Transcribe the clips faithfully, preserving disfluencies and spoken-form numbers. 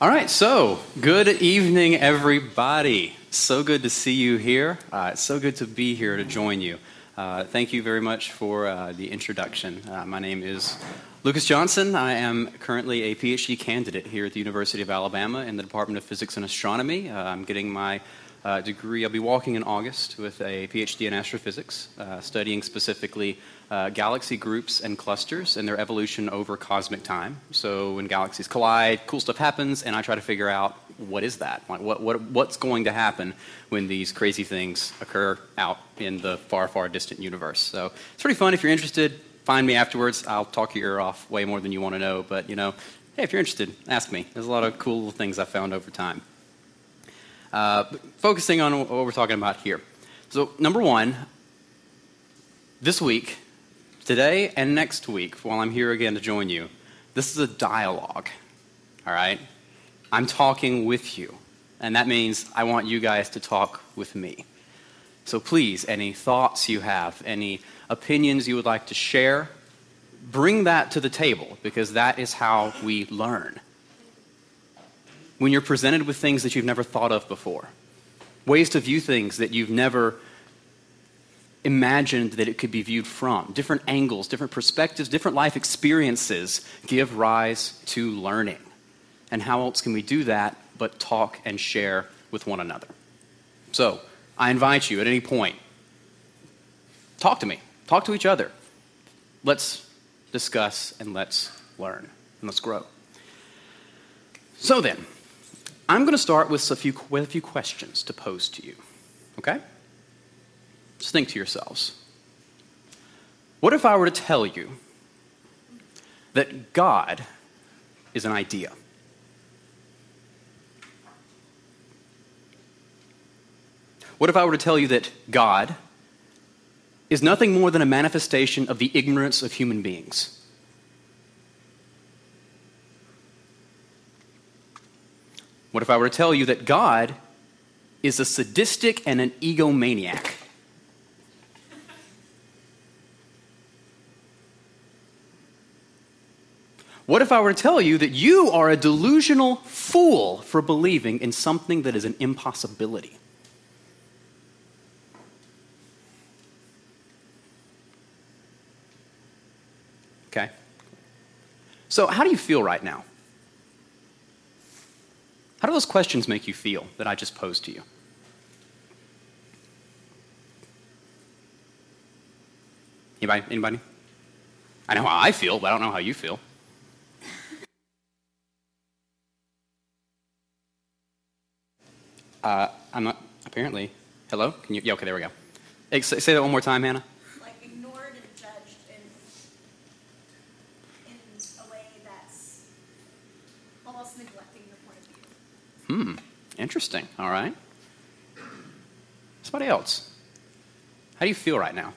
All right, so good evening, everybody. So good to see you here. Uh, it's so good to be here to join you. Uh, thank you very much for uh, the introduction. Uh, my name is Lucas Johnson. I am currently a PhD candidate here at the University of Alabama in the Department of Physics and Astronomy. Uh, I'm getting my uh, degree. I'll be walking in August with a PhD in astrophysics, uh, studying specifically Uh, galaxy groups and clusters and their evolution over cosmic time. So when galaxies collide, cool stuff happens, and I try to figure out what is that? Like, what, what, what's going to happen when these crazy things occur out in the far, far distant universe? So it's pretty fun. If you're interested, find me afterwards. I'll talk your ear off way more than you want to know, but you know, hey, if you're interested, ask me. There's a lot of cool little things I've found over time. Uh, focusing on what we're talking about here. So number one, this week, today and next week, while I'm here again to join you, this is a dialogue, all right? I'm talking with you, and that means I want you guys to talk with me. So please, any thoughts you have, any opinions you would like to share, bring that to the table, because that is how we learn. When you're presented with things that you've never thought of before, ways to view things that you've never imagined that it could be viewed from. Different angles, different perspectives, different life experiences give rise to learning. And how else can we do that but talk and share with one another? So I invite you at any point, talk to me, talk to each other. Let's discuss and let's learn and let's grow. So then, I'm going to start with a few, with a few questions to pose to you, okay? Just think to yourselves, what if I were to tell you that God is an idea? What if I were to tell you that God is nothing more than a manifestation of the ignorance of human beings? What if I were to tell you that God is a sadistic and an egomaniac? What if I were to tell you that you are a delusional fool for believing in something that is an impossibility? Okay. So how do you feel right now? How do those questions make you feel that I just posed to you? Anybody? Anybody? I know how I feel, but I don't know how you feel. Uh, I'm not, apparently, hello? Can you, yeah, okay, there we go. Hey, say, say that one more time, Hannah. Like ignored and judged in, in a way that's almost neglecting your point of view. Hmm, interesting, all right. Somebody else. How do you feel right now?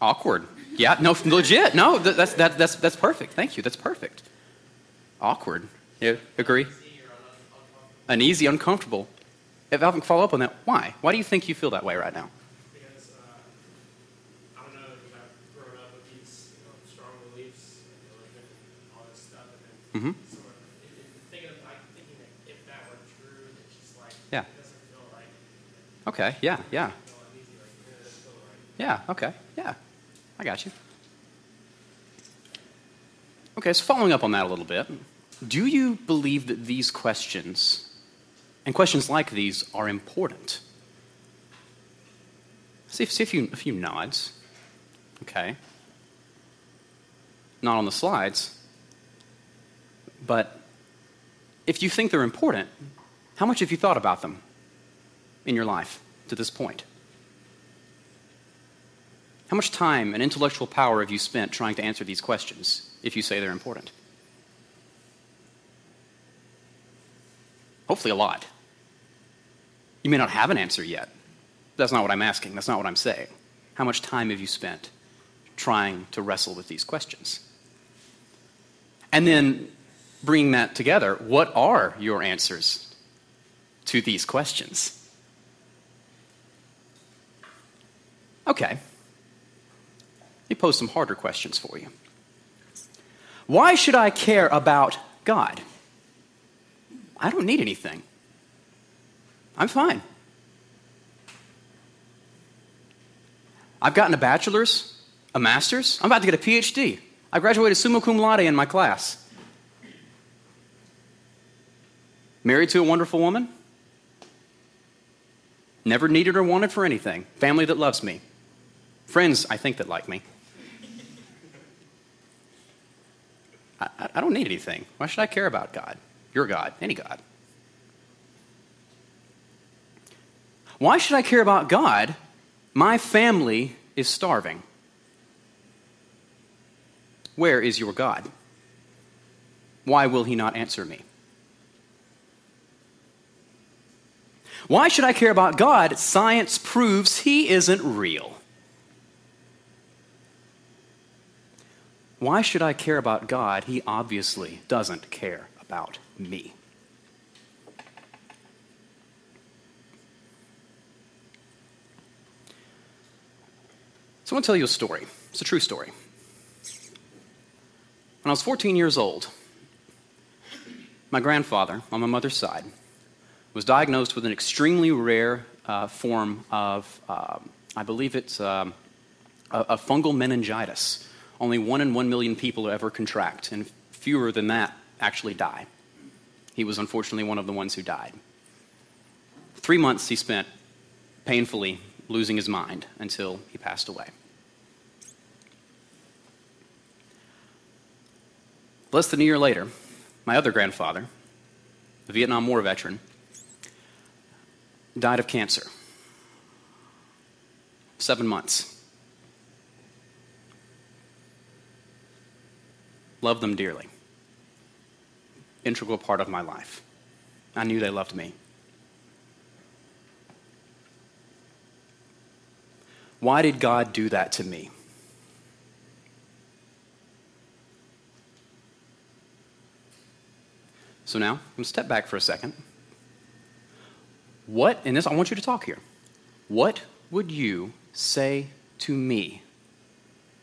Awkward. Yeah, no, legit. No, that's that, that's that's perfect. Thank you. That's perfect. Awkward. Yeah, agree. Uneasy, uncomfortable. If I can follow up on that, why? Why do you think you feel that way right now? Because uh, I don't know. I've grown up with these you know, strong beliefs and religion and all this stuff, and then mm-hmm. sort of thinking of like thinking that if that were true, it's just like yeah. It doesn't feel right. Okay. Yeah. Yeah. Yeah. Okay. Yeah. I got you. Okay, so following up on that a little bit, do you believe that these questions, and questions like these, are important? See, see a, few, a few nods. Okay. Not on the slides, but if you think they're important, how much have you thought about them in your life to this point? How much time and intellectual power have you spent trying to answer these questions if you say they're important? Hopefully a lot. You may not have an answer yet. That's not what I'm asking. That's not what I'm saying. How much time have you spent trying to wrestle with these questions? And then bringing that together, what are your answers to these questions? Okay. Let me pose some harder questions for you. Why should I care about God? I don't need anything. I'm fine. I've gotten a bachelor's, a master's. I'm about to get a P H D. I graduated summa cum laude in my class. Married to a wonderful woman. Never needed or wanted for anything. Family that loves me. Friends, I think, that like me. I, I don't need anything. Why should I care about God? Your God, any God. Why should I care about God? My family is starving. Where is your God? Why will he not answer me? Why should I care about God? Science proves he isn't real. Why should I care about God? He obviously doesn't care about me. So I want to tell you a story. It's a true story. When I was fourteen years old, my grandfather, on my mother's side, was diagnosed with an extremely rare uh, form of, uh, I believe it's um, a, a fungal meningitis. Only one in one million people ever contract, and fewer than that actually die. He was unfortunately one of the ones who died. Three months he spent painfully losing his mind until he passed away. Less than a year later, my other grandfather, a Vietnam War veteran, died of cancer. Seven months. Loved them dearly. Integral part of my life. I knew they loved me. Why did God do that to me? So now, I'm going to step back for a second. What, and this, I want you to talk here. What would you say to me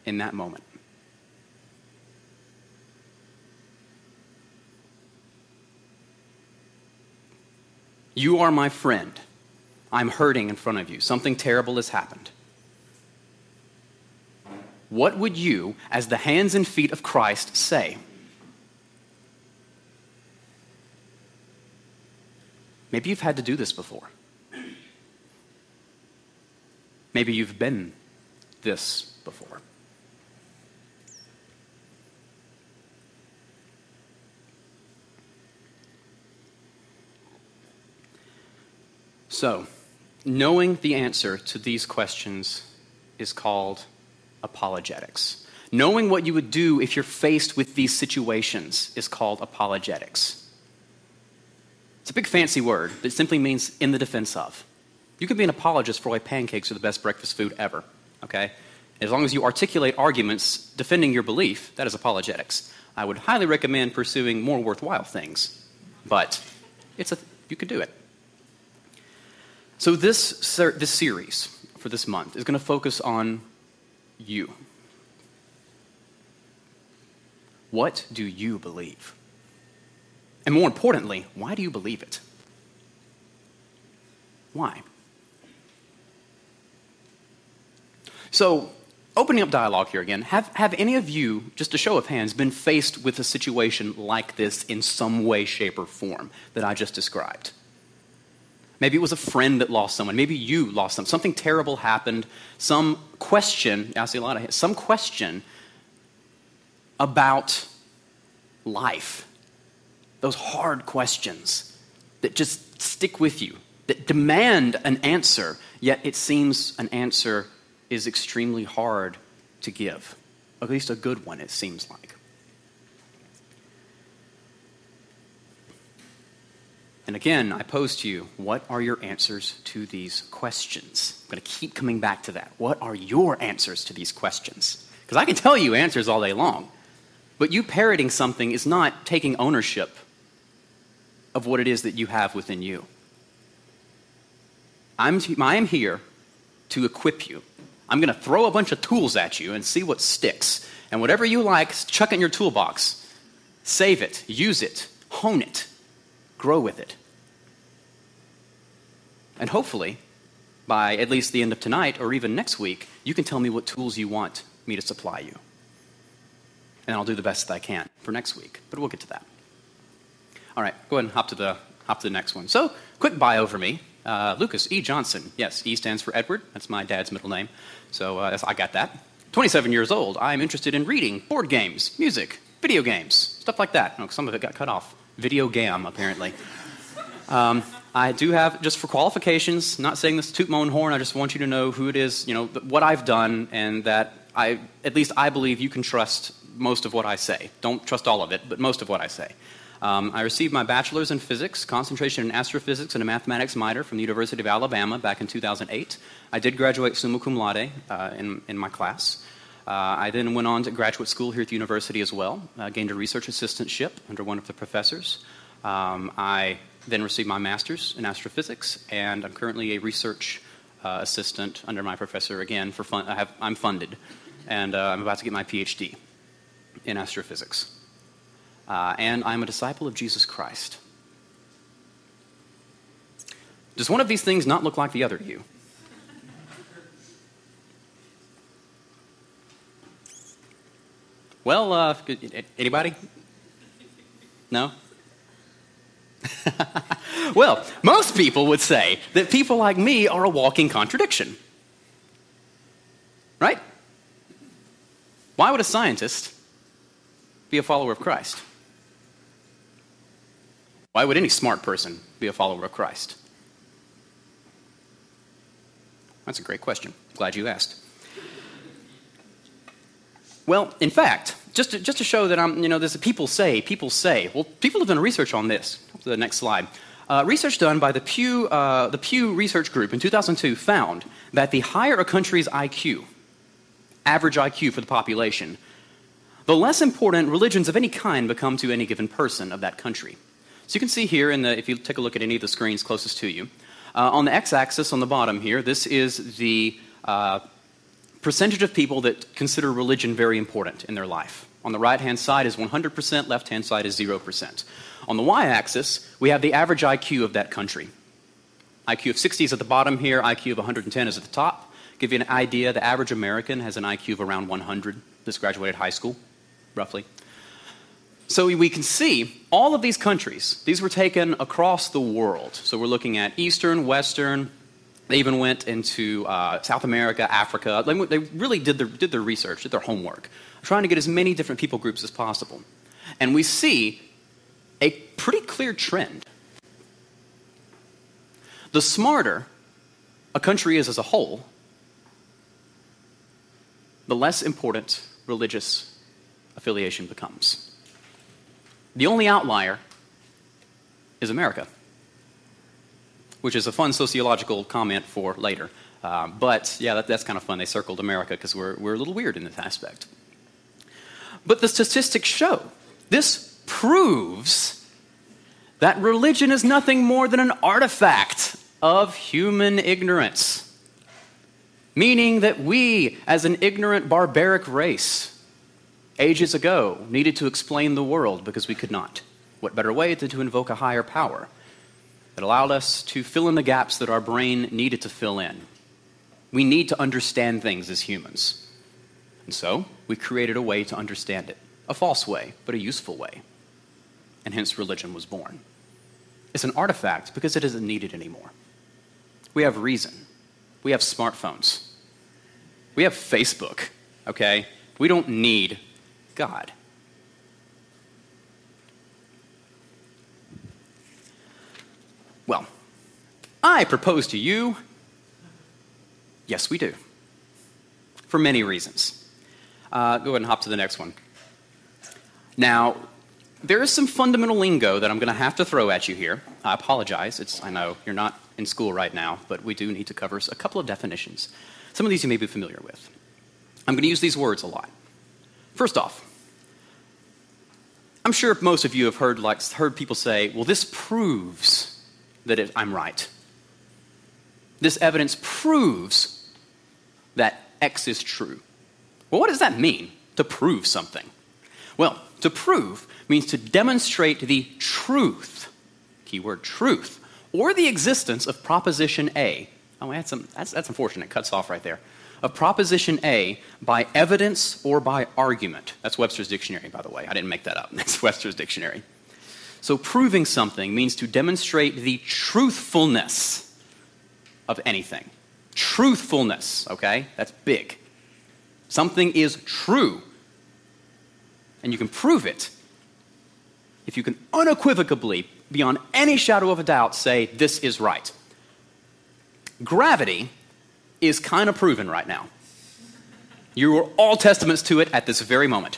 in that moment? You are my friend. I'm hurting in front of you. Something terrible has happened. What would you, as the hands and feet of Christ, say? Maybe you've had to do this before. Maybe you've been this before. So, knowing the answer to these questions is called apologetics. Knowing what you would do if you're faced with these situations is called apologetics. It's a big fancy word, but it simply means in the defense of. You could be an apologist for why pancakes are the best breakfast food ever, okay? As long as you articulate arguments defending your belief, that is apologetics. I would highly recommend pursuing more worthwhile things, but it's a you could do it. So this ser- this series for this month is going to focus on you. What do you believe? And more importantly, why do you believe it? Why? So, opening up dialogue here again, have, have any of you, just a show of hands, been faced with a situation like this in some way, shape, or form that I just described? Maybe it was a friend that lost someone. Maybe you lost them. Something terrible happened. Some question, I see a lot of hands, some question about life. Those hard questions that just stick with you, that demand an answer, yet it seems an answer is extremely hard to give. At least a good one, it seems like. And again, I pose to you, what are your answers to these questions? I'm going to keep coming back to that. What are your answers to these questions? Because I can tell you answers all day long, but you parroting something is not taking ownership of what it is that you have within you. I'm, I am here to equip you. I'm going to throw a bunch of tools at you and see what sticks. And whatever you like, chuck it in your toolbox. Save it, use it, hone it, grow with it. And hopefully, by at least the end of tonight or even next week, you can tell me what tools you want me to supply you. And I'll do the best that I can for next week, but we'll get to that. All right, go ahead and hop to the, hop to the next one. So, quick bio for me. Uh, Lucas E. Johnson. Yes, E stands for Edward. That's my dad's middle name. So uh, I got that. twenty-seven years old. I'm interested in reading, board games, music, video games, stuff like that. No, some of it got cut off. Video gam, apparently. um, I do have, just for qualifications, not saying this to toot my own horn, I just want you to know who it is, you know, what I've done, and that I, at least I believe you can trust most of what I say. Don't trust all of it, but most of what I say. Um, I received my bachelor's in physics, concentration in astrophysics, and a mathematics minor from the University of Alabama back in two thousand eight. I did graduate summa cum laude uh, in, in my class. Uh, I then went on to graduate school here at the university as well. I gained a research assistantship under one of the professors. Um, I then received my master's in astrophysics, and I'm currently a research uh, assistant under my professor again. For fun- I have, I'm funded, and uh, I'm about to get my PhD in astrophysics. Uh, and I'm a disciple of Jesus Christ. Does one of these things not look like the other to you? Well, uh, anybody? No? Well, most people would say that people like me are a walking contradiction. Right? Why would a scientist be a follower of Christ? Why would any smart person be a follower of Christ? That's a great question. Glad you asked. Well, in fact, just to, just to show that I'm, you know, this people say, people say. Well, people have done research on this. To the next slide. Uh, research done by the Pew, uh, the Pew Research Group in two thousand two found that the higher a country's I Q, average I Q for the population, the less important religions of any kind become to any given person of that country. So you can see here, in the, if you take a look at any of the screens closest to you, uh, on the x-axis on the bottom here, this is the uh, percentage of people that consider religion very important in their life. On the right-hand side is one hundred percent, left-hand side is zero percent. On the y-axis, we have the average I Q of that country. I Q of sixty is at the bottom here, I Q of one hundred ten is at the top. Give you an idea, the average American has an I Q of around one hundred. This graduated high school, roughly. So we can see all of these countries. These were taken across the world. So we're looking at Eastern, Western. They even went into uh, South America, Africa. They, they really did their, did their research, did their homework, trying to get as many different people groups as possible. And we see a pretty clear trend. The smarter a country is as a whole, the less important religious affiliation becomes. The only outlier is America, which is a fun sociological comment for later. Uh, but yeah, that, that's kind of fun. They circled America because we're, we're a little weird in this aspect. But the statistics show, this proves that religion is nothing more than an artifact of human ignorance. Meaning that we, as an ignorant, barbaric race, ages ago, needed to explain the world because we could not. What better way than to invoke a higher power that allowed us to fill in the gaps that our brain needed to fill in? We need to understand things as humans. And so, we created a way to understand it. A false way, but a useful way. And hence, religion was born. It's an artifact because it isn't needed anymore. We have reason. We have smartphones. We have Facebook, okay? We don't need God. Well, I propose to you, yes, we do, for many reasons. Uh, go ahead and hop to the next one. Now, there is some fundamental lingo that I'm going to have to throw at you here. I apologize. It's, I know you're not in school right now, but we do need to cover a couple of definitions. Some of these you may be familiar with. I'm going to use these words a lot. First off, I'm sure most of you have heard like heard people say, well, this proves that it, I'm right. This evidence proves that X is true. Well, what does that mean, to prove something? Well, to prove means to demonstrate the truth, keyword truth, or the existence of proposition A. Oh, that's, um, that's, that's unfortunate. It cuts off right there. Of proposition A by evidence or by argument. That's Webster's dictionary, by the way. I didn't make that up. That's Webster's dictionary. So proving something means to demonstrate the truthfulness of anything. Truthfulness, okay? That's big. Something is true, and you can prove it if you can unequivocally, beyond any shadow of a doubt, say this is right. Gravity is kind of proven right now. You are all testaments to it at this very moment.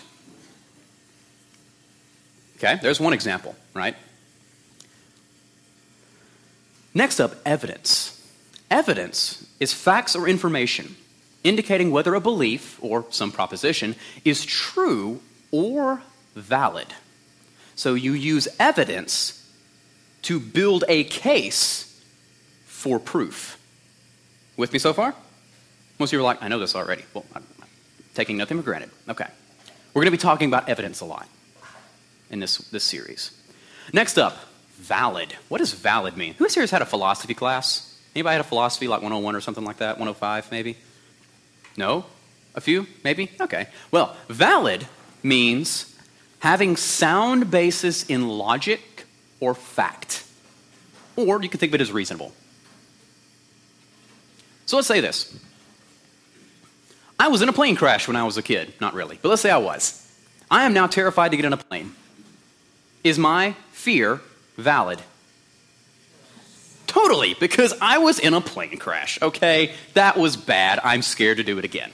Okay, there's one example, right? Next up, evidence. Evidence is facts or information indicating whether a belief or some proposition is true or valid. So you use evidence to build a case for proof. With me so far? Most of you are like, I know this already. Well, I'm taking nothing for granted. Okay. We're going to be talking about evidence a lot in this, this series. Next up, valid. What does valid mean? Who here has had a philosophy class? Anybody had a philosophy like one oh one or something like that? one oh five maybe? No? A few? Maybe? Okay. Well, valid means having sound basis in logic or fact. Or you can think of it as reasonable. So let's say this. I was in a plane crash when I was a kid. Not really, but let's say I was. I am now terrified to get in a plane. Is my fear valid? Totally, because I was in a plane crash, okay? That was bad. I'm scared to do it again.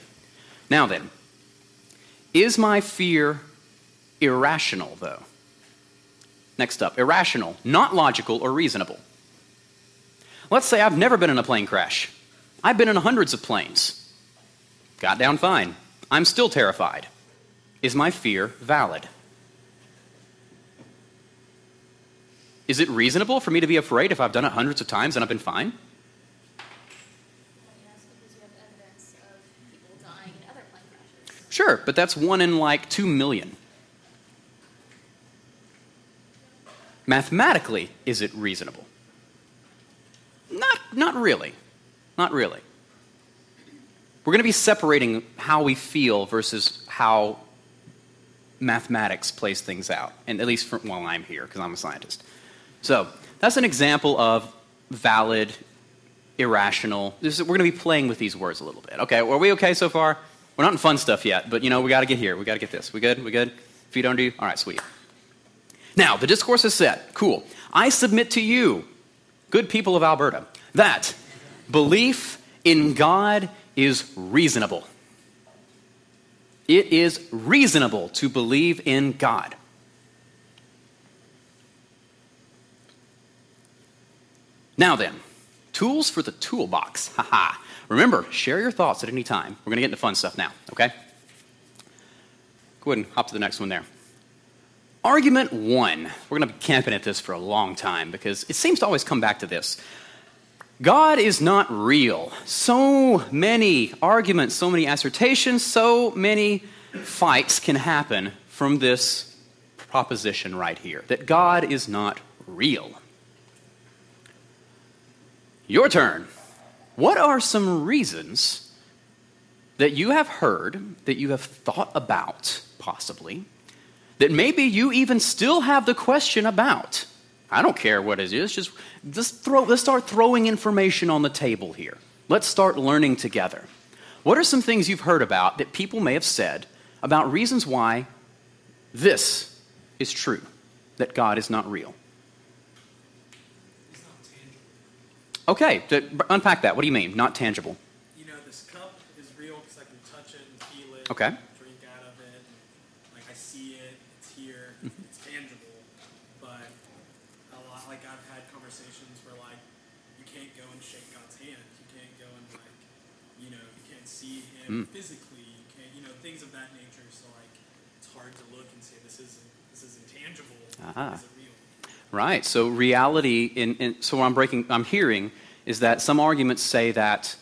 Now then, is my fear irrational, though? Next up, irrational, not logical or reasonable. Let's say I've never been in a plane crash. I've been in hundreds of planes. Got down fine. I'm still terrified. Is my fear valid? Is it reasonable for me to be afraid if I've done it hundreds of times and I've been fine? Sure, but that's one in like two million. Mathematically, is it reasonable? Not, not really. Not really. We're going to be separating how we feel versus how mathematics plays things out, and at least for, while I'm here, because I'm a scientist. So that's an example of valid, irrational. This is, we're going to be playing with these words a little bit. Okay, are we okay so far? We're not in fun stuff yet, but you know we got to get here. We got to get this. We good? We good? If you don't do, all right, sweet. Now the discourse is set. Cool. I submit to you, good people of Alberta, that belief in God is reasonable. It is reasonable to believe in God. Now then, tools for the toolbox. Haha. Remember, share your thoughts at any time. We're going to get into fun stuff now, okay? Go ahead and hop to the next one there. Argument one. We're going to be camping at this for a long time because it seems to always come back to this. God is not real. So many arguments, so many assertions, so many fights can happen from this proposition right here, that God is not real. Your turn. What are some reasons that you have heard, that you have thought about, possibly, that maybe you even still have the question about? I don't care what it is. Just, just throw, let's start throwing information on the table here. Let's start learning together. What are some things you've heard about that people may have said about reasons why this is true, that God is not real? It's not tangible. Okay, unpack that. What do you mean, not tangible? You know, this cup is real because I can touch it and feel it. Okay. Drink out of it. Like, I see it. It's here. Mm-hmm. It's tangible. Like, I've had conversations where, like, you can't go and shake God's hand. You can't go and, like, you know, you can't see him mm. physically. You can't, you know, things of that nature. So, like, it's hard to look and say this isn't, this isn't tangible. Uh-huh. Is it real? Right. So reality, in, in so what I'm breaking, I'm hearing is that some arguments say that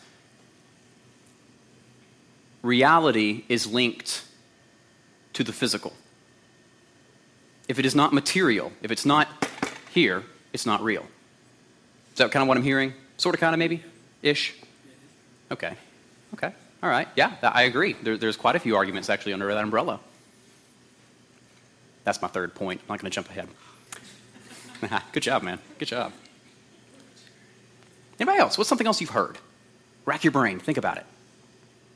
reality is linked to the physical. If it is not material, if it's not here, it's not real. Is that kind of what I'm hearing? Sort of, kind of, maybe? Ish? Okay. Okay. All right. Yeah, I agree. There, there's quite a few arguments actually under that umbrella. That's my third point. I'm not going to jump ahead. Good job, man. Good job. Anybody else? What's something else you've heard? Rack your brain. Think about it.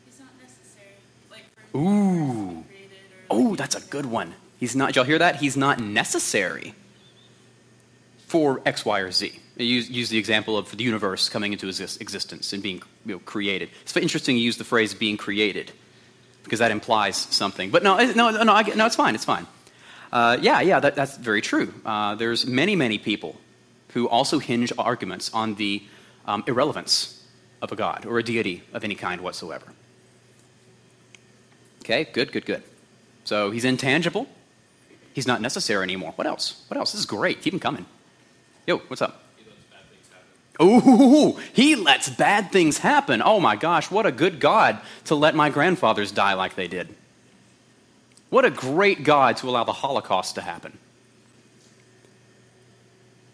He's not necessary. Like, for Ooh. Oh, that's a good one. He's not. Did y'all hear that? He's not necessary for X, Y, or Z. Use, use the example of the universe coming into exist, existence and being you know, created. It's interesting you use the phrase "being created" because that implies something. But no, no, no, I get, no. It's fine. It's fine. Uh, yeah, yeah, that, that's very true. Uh, there's many, many people who also hinge arguments on the um, irrelevance of a god or a deity of any kind whatsoever. Okay, good, good, good. So he's intangible. He's not necessary anymore. What else? What else? This is great. Keep him coming. Yo, what's up? He lets bad things happen. Ooh, he lets bad things happen. Oh my gosh, what a good God to let my grandfathers die like they did. What a great God to allow the Holocaust to happen.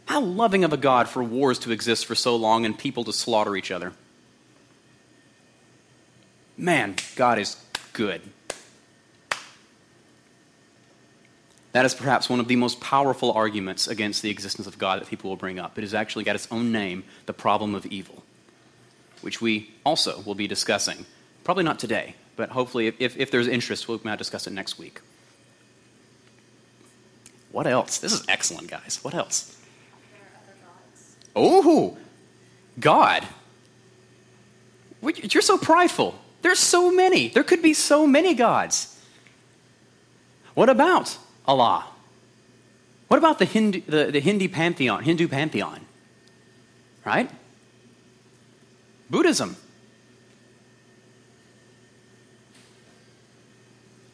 How loving of a God for wars to exist for so long and people to slaughter each other. Man, God is good. That is perhaps one of the most powerful arguments against the existence of God that people will bring up. It has actually got its own name, the problem of evil, which we also will be discussing. Probably not today. But hopefully, if, if, if there's interest, we'll now discuss it next week. What else? This is excellent, guys. What else? There are other gods. Oh, God. You're so prideful. There's so many. There could be so many gods. What about Allah? What about the Hindu, the, the Hindu pantheon, Hindu pantheon? Right? Buddhism.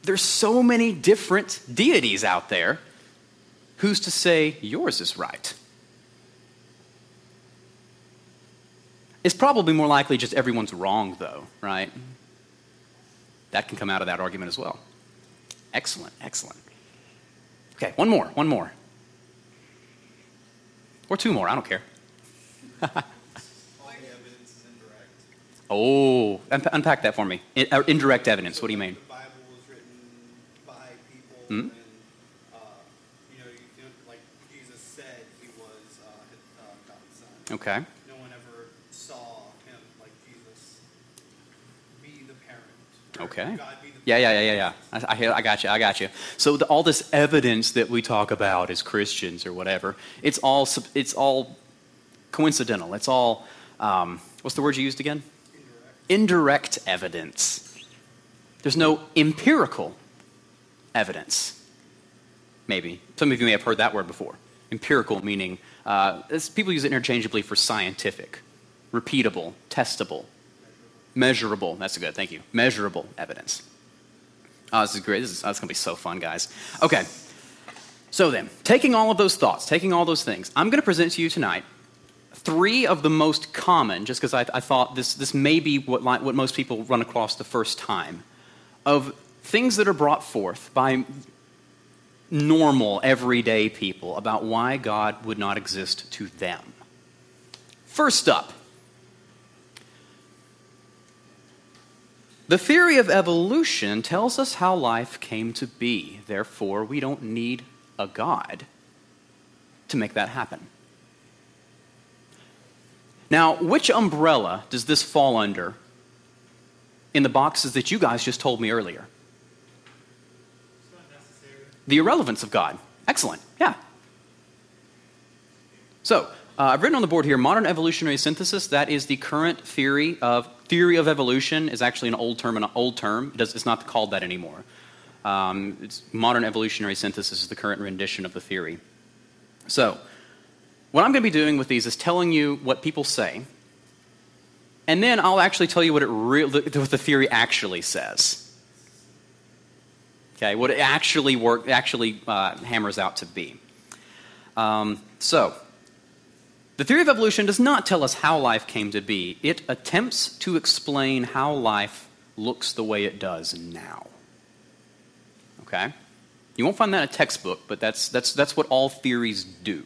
There's so many different deities out there. Who's to say yours is right? It's probably more likely just everyone's wrong, though, right? That can come out of that argument as well. Excellent, excellent. Okay, one more, one more. Or two more, I don't care. All the evidence is indirect. Oh, unp- unpack that for me. In- uh, indirect evidence, what do you mean? Mm-hmm. And, uh, you know, you know, like Jesus said, he was uh, uh, God's son. Okay. No one ever saw him, like Jesus, be the parent. Okay. God be the parent. Yeah, yeah, yeah, yeah, yeah. I, I, I got you. I got you. So the, all this evidence that we talk about as Christians or whatever, it's all it's all coincidental. It's all um, what's the word you used again? Indirect. Indirect evidence. There's no empirical evidence, maybe. Some of you may have heard that word before. Empirical meaning, uh, people use it interchangeably for scientific, repeatable, testable, measurable. That's good, thank you. Measurable evidence. Oh, this is great. This is, oh, this is going to be so fun, guys. Okay, so then, taking all of those thoughts, taking all those things, I'm going to present to you tonight three of the most common, just because I, I thought this, this may be what, what most people run across the first time, of things that are brought forth by normal, everyday people about why God would not exist to them. First up, the theory of evolution tells us how life came to be. Therefore, we don't need a God to make that happen. Now, which umbrella does this fall under in the boxes that you guys just told me earlier? The irrelevance of God. Excellent. Yeah. So, uh, I've written on the board here, modern evolutionary synthesis, that is the current theory of, theory of evolution is actually an old term, an old term. It does, it's not called that anymore. Um, it's modern evolutionary synthesis is the current rendition of the theory. So, what I'm going to be doing with these is telling you what people say, and then I'll actually tell you what, it re- what the theory actually says. Okay, what it actually work actually uh, hammers out to be. Um, so, the theory of evolution does not tell us how life came to be. It attempts to explain how life looks the way it does now. Okay? You won't find that in a textbook, but that's that's that's what all theories do,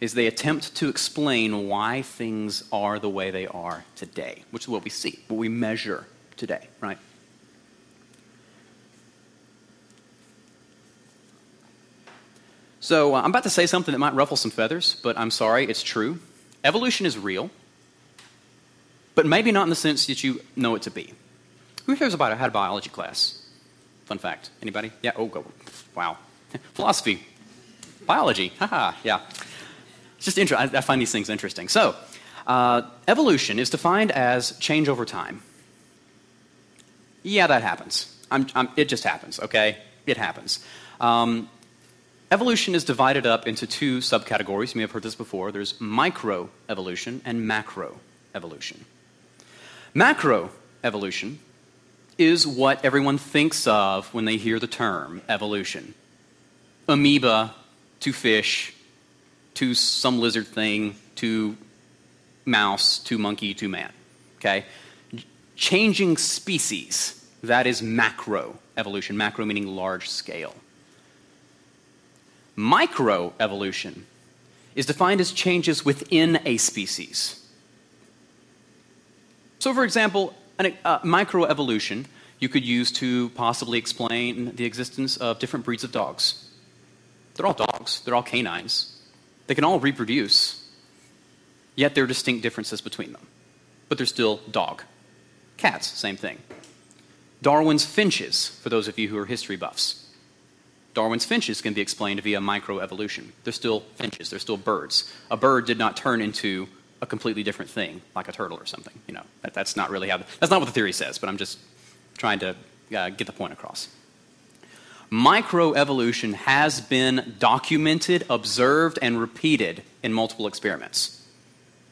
is they attempt to explain why things are the way they are today, which is what we see, what we measure today, right? So uh, I'm about to say something that might ruffle some feathers, but I'm sorry, it's true. Evolution is real, but maybe not in the sense that you know it to be. Who here's about I had a biology class? Fun fact. Anybody? Yeah. Oh, go. Wow. Philosophy, biology. Haha. Yeah. It's just interesting. I find these things interesting. So, uh, evolution is defined as change over time. Yeah, that happens. I'm, I'm, it just happens. Okay, it happens. Um, Evolution is divided up into two subcategories. You may have heard this before. There's microevolution and macroevolution. Macroevolution is what everyone thinks of when they hear the term evolution. Amoeba to fish to some lizard thing to mouse to monkey to man. Okay? Changing species, that is macroevolution. Macro meaning large scale. Microevolution is defined as changes within a species. So, for example, an, uh, microevolution you could use to possibly explain the existence of different breeds of dogs. They're all dogs. They're all canines. They can all reproduce, yet there are distinct differences between them. But they're still dog. Cats, same thing. Darwin's finches, for those of you who are history buffs. Darwin's finches can be explained via microevolution. They're still finches. They're still birds. A bird did not turn into a completely different thing, like a turtle or something. You know, that, that's not really how. The, that's not what the theory says. But I'm just trying to uh, get the point across. Microevolution has been documented, observed, and repeated in multiple experiments.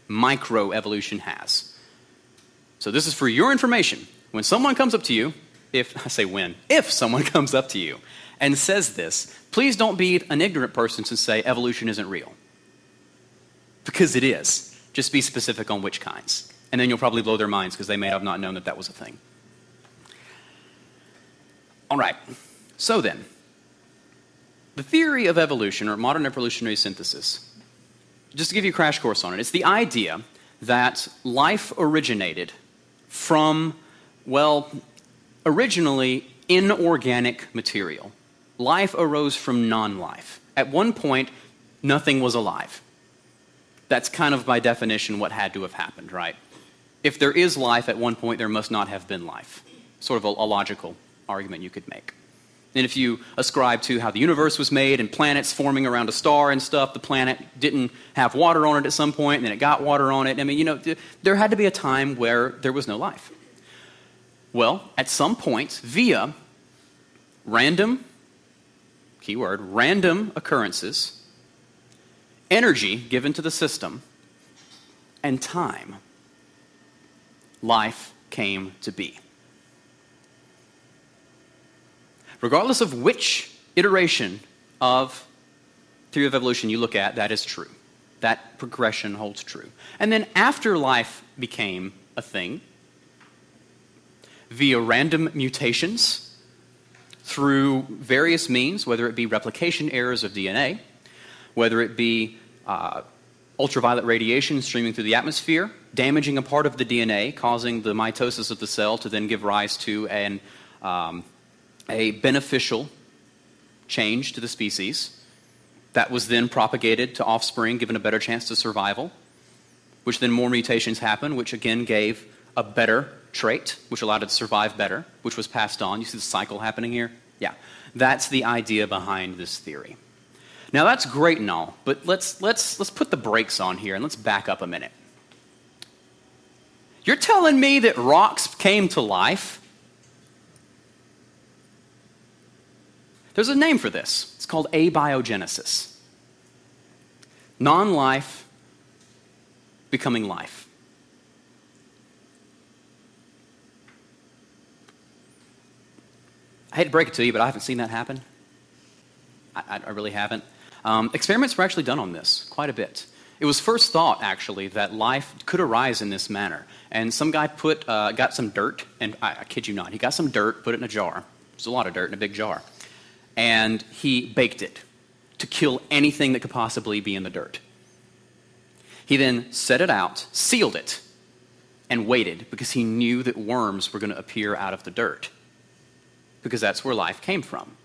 Microevolution has. So this is for your information. When someone comes up to you, if I say when, if someone comes up to you and says this, please don't be an ignorant person to say evolution isn't real. Because it is. Just be specific on which kinds. And then you'll probably blow their minds because they may have not known that that was a thing. All right. So then, the theory of evolution, or modern evolutionary synthesis, just to give you a crash course on it, it's the idea that life originated from, well, originally inorganic material. Life arose from non-life. At one point, nothing was alive. That's kind of by definition what had to have happened, right? If there is life at one point, there must not have been life. Sort of a, a logical argument you could make. And if you ascribe to how the universe was made and planets forming around a star and stuff, the planet didn't have water on it at some point, and then it got water on it. I mean, you know, th- there had to be a time where there was no life. Well, at some point, via random keyword, random occurrences, energy given to the system, and time, life came to be. Regardless of which iteration of theory of evolution you look at, that is true. That progression holds true. And then after life became a thing, via random mutations, through various means, whether it be replication errors of D N A, whether it be uh, ultraviolet radiation streaming through the atmosphere, damaging a part of the D N A, causing the mitosis of the cell to then give rise to an, um, a beneficial change to the species that was then propagated to offspring, given a better chance to survival, which then more mutations happen, which again gave a better trait, which allowed it to survive better, which was passed on. You see the cycle happening here? Yeah. That's the idea behind this theory. Now, that's great and all, but let's let's let's put the brakes on here and let's back up a minute. You're telling me that rocks came to life? There's a name for this. It's called abiogenesis. Non-life becoming life. I hate to break it to you, but I haven't seen that happen. I, I really haven't. Um, experiments were actually done on this quite a bit. It was first thought, actually, that life could arise in this manner. And some guy put, uh, got some dirt, and I, I kid you not, he got some dirt, put it in a jar. There's a lot of dirt in a big jar. And he baked it to kill anything that could possibly be in the dirt. He then set it out, sealed it, and waited because he knew that worms were going to appear out of the dirt because that's where life came from.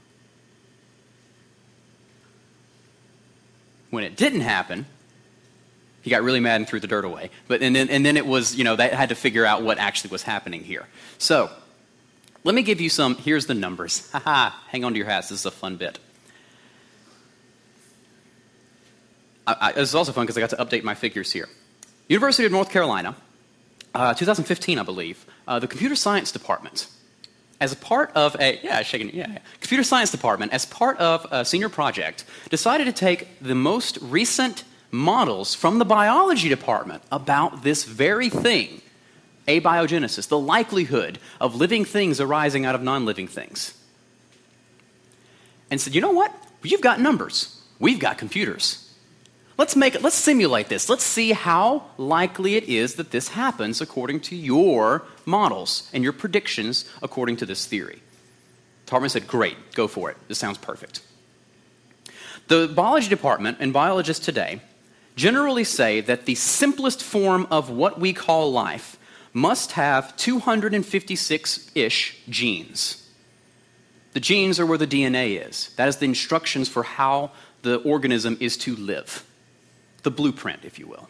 When it didn't happen, he got really mad and threw the dirt away. But and then and then it was, you know, they had to figure out what actually was happening here. So let me give you some, here's the numbers. Ha ha, hang on to your hats, this is a fun bit. I, I, this is also fun because I got to update my figures here. University of North Carolina, uh, twenty fifteen, I believe, uh, the computer science department, as a part of a, yeah, shaking, yeah, yeah, computer science department, as part of a senior project, decided to take the most recent models from the biology department about this very thing, abiogenesis, the likelihood of living things arising out of non-living things. And said, you know what? You've got numbers. We've got computers. Let's make it, let's simulate this. Let's see how likely it is that this happens according to your models and your predictions according to this theory. Tartman said, great, go for it. This sounds perfect. The biology department and biologists today generally say that the simplest form of what we call life must have two hundred fifty-six-ish genes. The genes are where the D N A is. That is the instructions for how the organism is to live. The blueprint, if you will.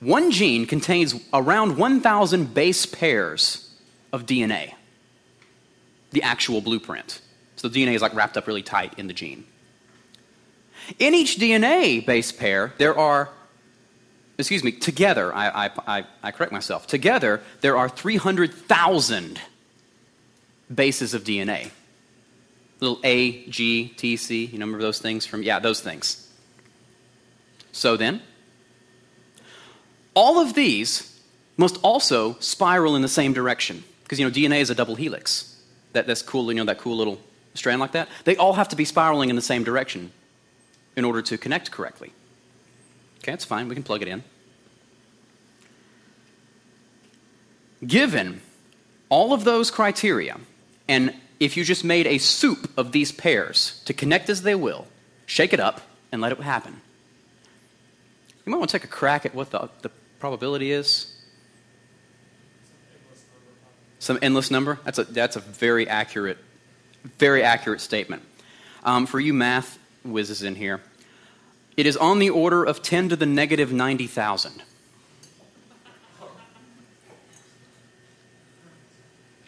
One gene contains around one thousand base pairs of D N A, the actual blueprint. So the D N A is like wrapped up really tight in the gene. In each D N A base pair, there are, excuse me, together, I, I, I, I correct myself, together there are three hundred thousand bases of D N A. Little A, G, T, C, you remember those things from, yeah, those things. So then, all of these must also spiral in the same direction. Because, you know, D N A is a double helix. That, that's cool, you know, that cool little strand like that. They all have to be spiraling in the same direction in order to connect correctly. Okay, that's fine. We can plug it in. Given all of those criteria, and if you just made a soup of these pairs to connect as they will, shake it up and let it happen. You might want to take a crack at what the, the probability is. Some endless number. That's a that's a very accurate, very accurate statement. Um, for you math whizzes in here, it is on the order of ten to the negative ninety thousand.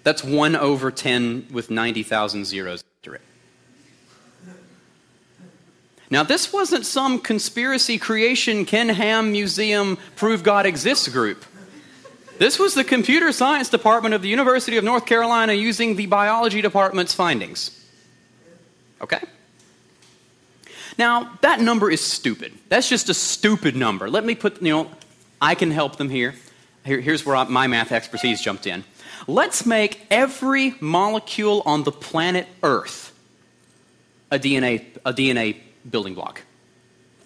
That's one over ten with ninety thousand zeros after it. Now, this wasn't some conspiracy creation, Ken Ham Museum, Prove God Exists group. This was the computer science department of the University of North Carolina using the biology department's findings. Okay? Now, that number is stupid. That's just a stupid number. Let me put, you know, I can help them here. here here's where I, my math expertise jumped in. Let's make every molecule on the planet Earth a D N A, a D N A building block.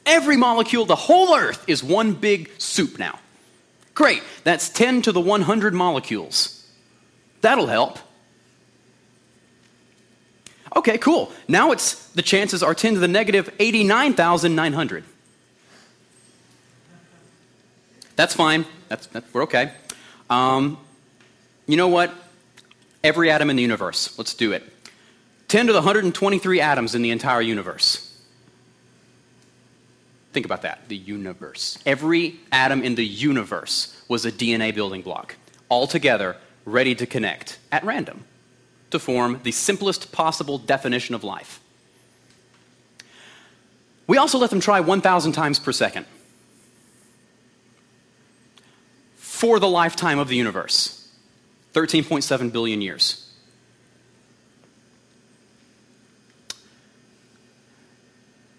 Every molecule, the whole Earth, is one big soup now. Great, that's ten to the one hundred molecules. That'll help. Okay, cool. Now it's, the chances are ten to the negative eighty-nine thousand nine hundred. That's fine. That's, that's we're okay. Um, you know what? Every atom in the universe. Let's do it. ten to the one hundred twenty-three atoms in the entire universe. Think about that, the universe. Every atom in the universe was a D N A building block, all together, ready to connect, at random, to form the simplest possible definition of life. We also let them try one thousand times per second for the lifetime of the universe, thirteen point seven billion years.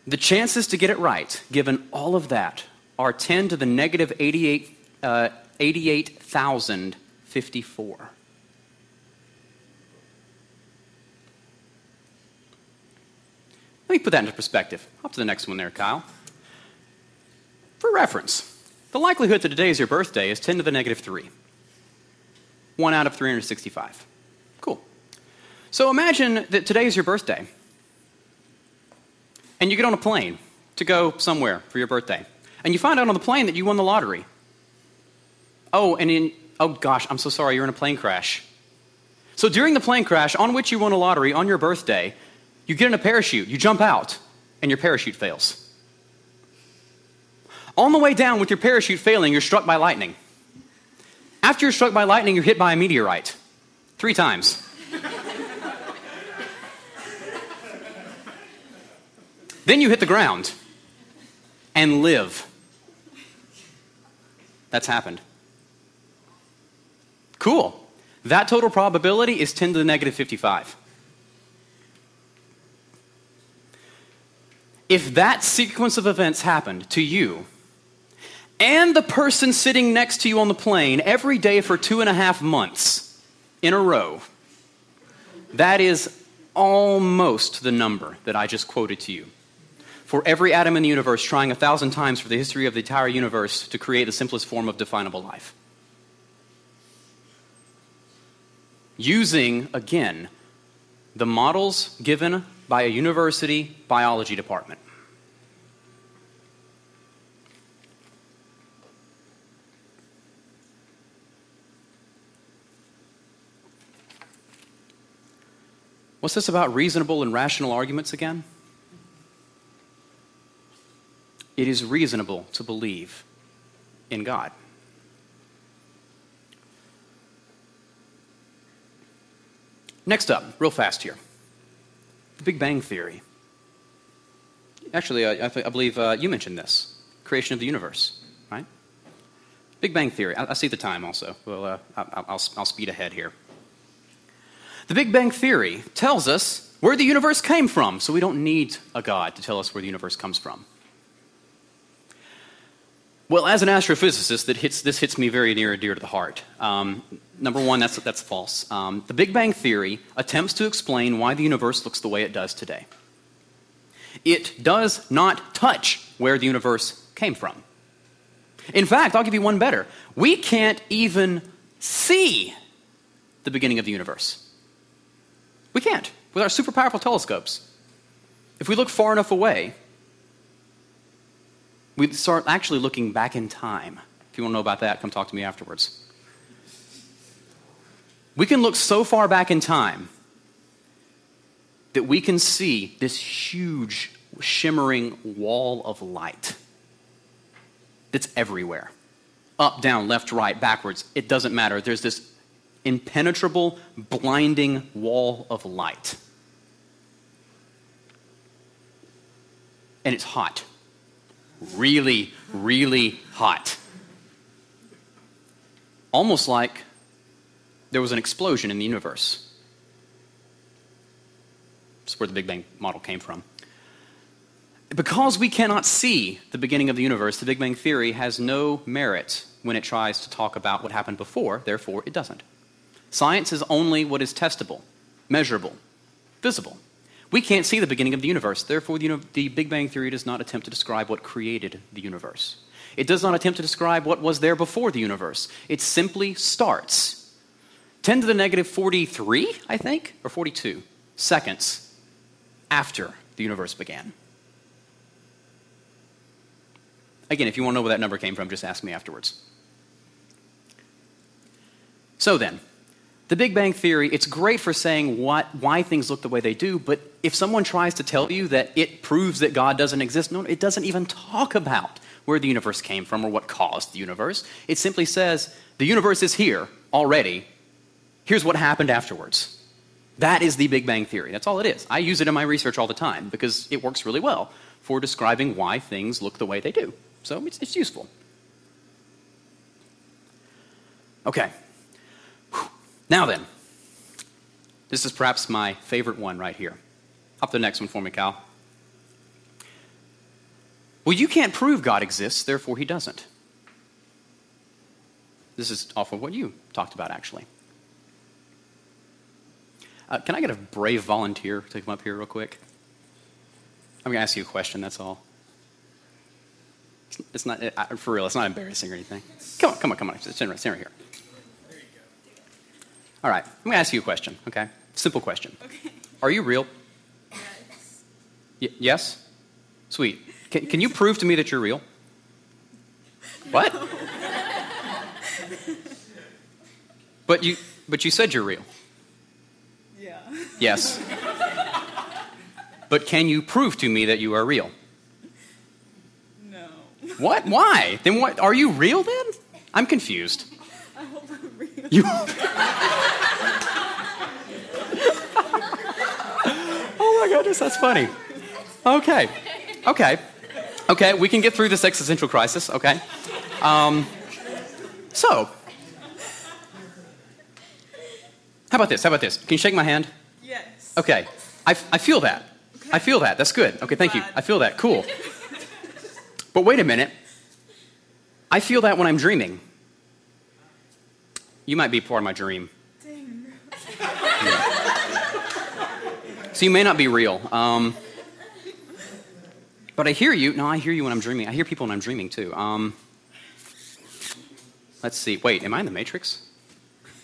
The chances to get it right, given all of that, are ten to the negative eighty-eight thousand fifty-four. Let me put that into perspective. Up to the next one there, Kyle. For reference, the likelihood that today is your birthday is ten to the negative three. one out of three hundred sixty-five. Cool. So imagine that today is your birthday, and you get on a plane to go somewhere for your birthday, and you find out on the plane that you won the lottery. Oh, and in, oh gosh, I'm so sorry, you're in a plane crash. So during the plane crash on which you won a lottery on your birthday, you get in a parachute, you jump out, and your parachute fails. On the way down with your parachute failing, you're struck by lightning. After you're struck by lightning, you're hit by a meteorite. Three times. Then you hit the ground and live. That's happened. Cool. That total probability is ten to the negative fifty-five. If that sequence of events happened to you and the person sitting next to you on the plane every day for two and a half months in a row, that is almost the number that I just quoted to you. For every atom in the universe trying a thousand times for the history of the entire universe to create the simplest form of definable life. Using, again, the models given by a university biology department. What's this about reasonable and rational arguments again? It is reasonable to believe in God. Next up, real fast here, the Big Bang Theory. Actually, I, I believe uh, you mentioned this, creation of the universe, right? Big Bang Theory. I, I see the time also. Well, uh, I, I'll, I'll speed ahead here. The Big Bang Theory tells us where the universe came from, so we don't need a God to tell us where the universe comes from. Well, as an astrophysicist, that hits, this hits me very near and dear to the heart. Um, number one, that's, that's false. Um, the Big Bang Theory attempts to explain why the universe looks the way it does today. It does not touch where the universe came from. In fact, I'll give you one better. We can't even see the beginning of the universe. We can't, with our super powerful telescopes. If we look far enough away, we start actually looking back in time. If you want to know about that, come talk to me afterwards. We can look so far back in time that we can see this huge, shimmering wall of light that's everywhere. Up, down, left, right, backwards. It doesn't matter. There's this impenetrable, blinding wall of light. And it's hot. Really, really hot. Almost like there was an explosion in the universe. That's where the Big Bang model came from. Because we cannot see the beginning of the universe, the Big Bang Theory has no merit when it tries to talk about what happened before, therefore it doesn't. Science is only what is testable, measurable, visible. We can't see the beginning of the universe. Therefore, the Big Bang Theory does not attempt to describe what created the universe. It does not attempt to describe what was there before the universe. It simply starts. ten to the negative forty-three, I think, or forty-two seconds after the universe began. Again, if you want to know where that number came from, just ask me afterwards. So then, the Big Bang Theory, it's great for saying what, why things look the way they do, but if someone tries to tell you that it proves that God doesn't exist, no, it doesn't even talk about where the universe came from or what caused the universe. It simply says, the universe is here already. Here's what happened afterwards. That is the Big Bang Theory. That's all it is. I use it in my research all the time because it works really well for describing why things look the way they do. So it's, it's useful. Okay. Now then, this is perhaps my favorite one right here. Up the next one for me, Kyle. Well, you can't prove God exists, therefore he doesn't. This is off of what you talked about, actually. Uh, can I get a brave volunteer to come up here real quick? I'm going to ask you a question, that's all. It's not, it, I, for real, it's not embarrassing or anything. Come on, come on, come on. Stand right, stand right here. There you go. All right, I'm going to ask you a question, okay? Simple question. Okay. Are you real? Yes. Y- yes? Sweet. Can, can you prove to me that you're real? No. What? But you, but you said you're real. Yeah. Yes. But can you prove to me that you are real? No. What? Why? Then what? Are you real then? I'm confused. I hope I'm real. You... Oh my goodness, that's funny. Okay. Okay. Okay, we can get through this existential crisis, okay? Um, so... How about this? How about this? Can you shake my hand? Yes. Okay. I, I feel that. Okay. I feel that. That's good. Okay, thank you. I feel that. Cool. But wait a minute. I feel that when I'm dreaming. You might be part of my dream. Dang. Yeah. So you may not be real. Um, but I hear you. No, I hear you when I'm dreaming. I hear people when I'm dreaming, too. Um, let's see. Wait, am I in the Matrix?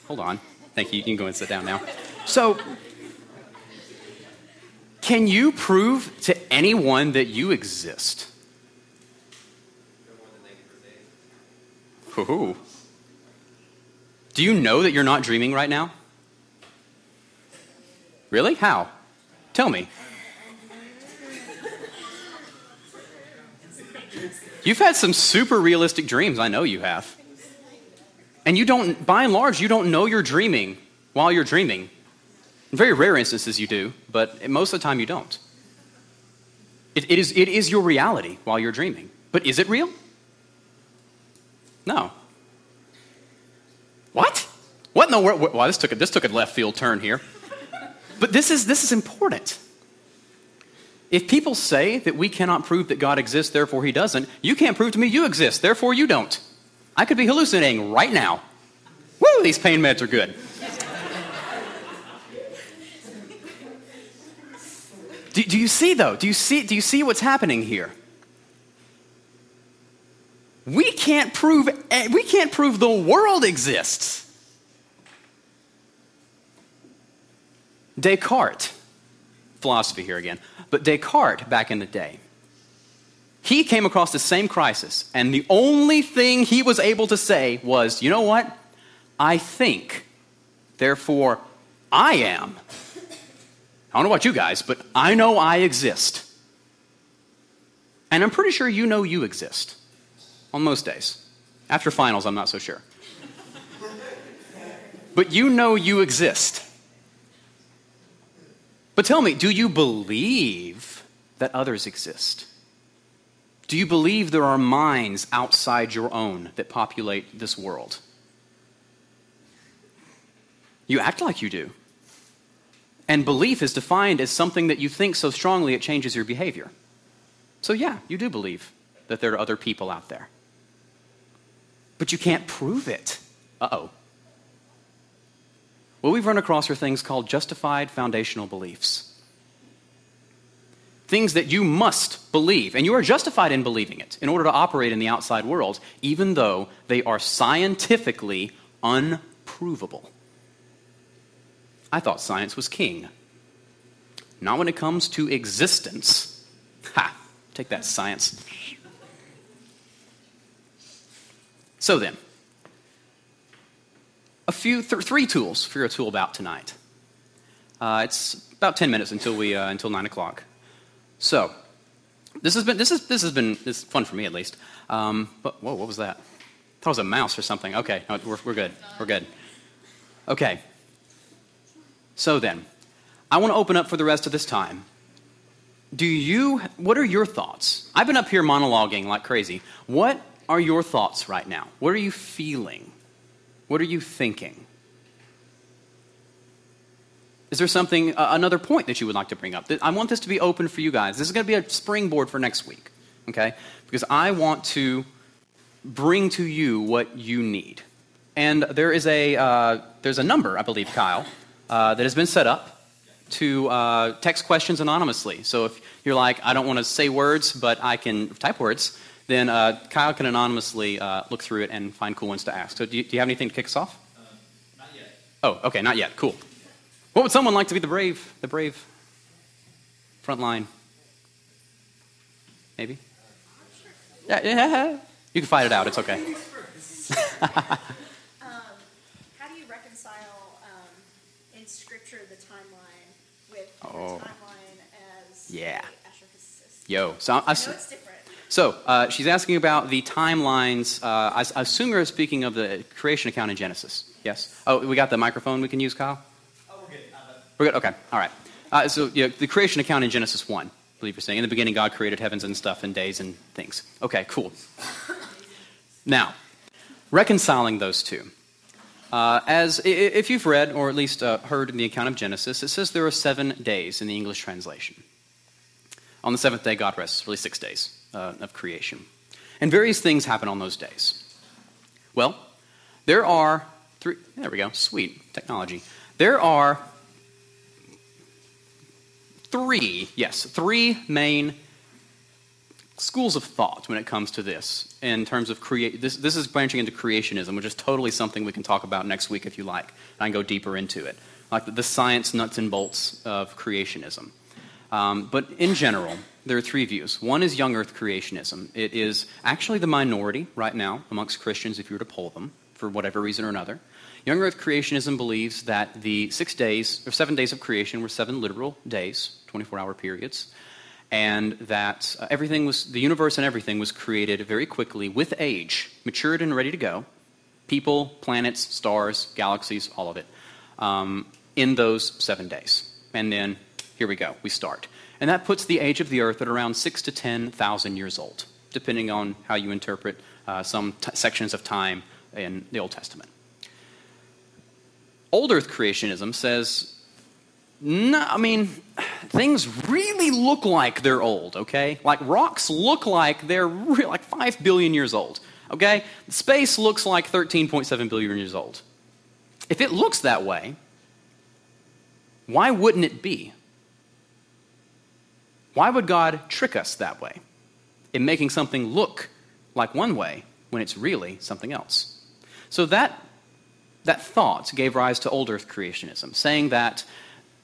Hold on. Thank you. You can go and sit down now. So, can you prove to anyone that you exist? Ooh. Do you know that you're not dreaming right now? Really? How? Tell me. You've had some super realistic dreams. I know you have. And you don't, by and large, you don't know you're dreaming while you're dreaming. In very rare instances you do, but most of the time you don't. It, it, is, it is your reality while you're dreaming. But is it real? No. What? What in the world? Well, this took a, this took a left field turn here. But this is, this is important. If people say that we cannot prove that God exists, therefore he doesn't, you can't prove to me you exist, therefore you don't. I could be hallucinating right now. Woo, these pain meds are good. do, do you see, though? Do you see, do you see what's happening here? We can't prove, we can't prove the world exists. Descartes, philosophy here again, but Descartes back in the day, he came across the same crisis, and the only thing he was able to say was, you know what? I think, therefore I am. I don't know about you guys, but I know I exist. And I'm pretty sure you know you exist on most days. After finals, I'm not so sure. But you know you exist. But tell me, do you believe that others exist? Do you believe there are minds outside your own that populate this world? You act like you do. And belief is defined as something that you think so strongly it changes your behavior. So yeah, you do believe that there are other people out there. But you can't prove it. Uh-oh. What we've run across are things called justified foundational beliefs. Things that you must believe, and you are justified in believing it in order to operate in the outside world, even though they are scientifically unprovable. I thought science was king. Not when it comes to existence. Ha! Take that, science. So then, a few, th- three tools for your tool about tonight. Uh, it's about ten minutes until we uh, until nine o'clock. So, this has been this is this has been this is fun for me at least. Um, but whoa, what was that? I thought it was a mouse or something. Okay, no, we're we're good. We're good. Okay. So then, I want to open up for the rest of this time. Do you? What are your thoughts? I've been up here monologuing like crazy. What are your thoughts right now? What are you feeling? What are you thinking? Is there something, uh, another point that you would like to bring up? I want this to be open for you guys. This is going to be a springboard for next week, okay? Because I want to bring to you what you need. And there is a uh, there's a number, I believe, Kyle, uh, that has been set up to uh, text questions anonymously. So if you're like, I don't want to say words, but I can type words, then uh, Kyle can anonymously uh, look through it and find cool ones to ask. So do you, do you have anything to kick us off? Uh, not yet. Oh, okay, not yet. Cool. What would someone like to be the brave, the brave front line? Maybe? Yeah, yeah. You can fight it out. It's okay. um, how do you reconcile um, in Scripture the timeline with oh. the timeline as yeah. the astrophysicist? Yo. So I, I, I know it's different. So uh, she's asking about the timelines. Uh, I, I assume you're speaking of the creation account in Genesis. Yes. Oh, we got the microphone we can use, Kyle? Oh, we're good. We're good? Okay. All right. Uh, so you know, the creation account in Genesis one, I believe you're saying. In the beginning, God created heavens and stuff and days and things. Okay, cool. Now, reconciling those two. Uh, as if you've read or at least uh, heard in the account of Genesis, it says there are seven days in the English translation. On the seventh day, God rests, really six days. Uh, of creation. And various things happen on those days. Well, there are three, there we go, sweet technology. There are three, yes, three main schools of thought when it comes to this in terms of create. This, this is branching into creationism, which is totally something we can talk about next week if you like. I can go deeper into it, like the, the science nuts and bolts of creationism. Um, but in general, there are three views. One is young earth creationism. It is actually the minority right now amongst Christians if you were to poll them for whatever reason or another. Young earth creationism believes that the six days or seven days of creation were seven literal days, twenty-four hour periods, and that everything was, the universe and everything was created very quickly with age, matured and ready to go. People, planets, stars, galaxies, all of it, um, in those seven days. And then here we go, we start. And that puts the age of the earth at around six to ten thousand years old, depending on how you interpret uh, some t- sections of time in the Old Testament. Old earth creationism says, no, I mean, things really look like they're old, okay? Like rocks look like they're re- like five billion years old, okay? Space looks like thirteen point seven billion years old. If it looks that way, why wouldn't it be? Why would God trick us that way in making something look like one way when it's really something else? So that that thought gave rise to old earth creationism, saying that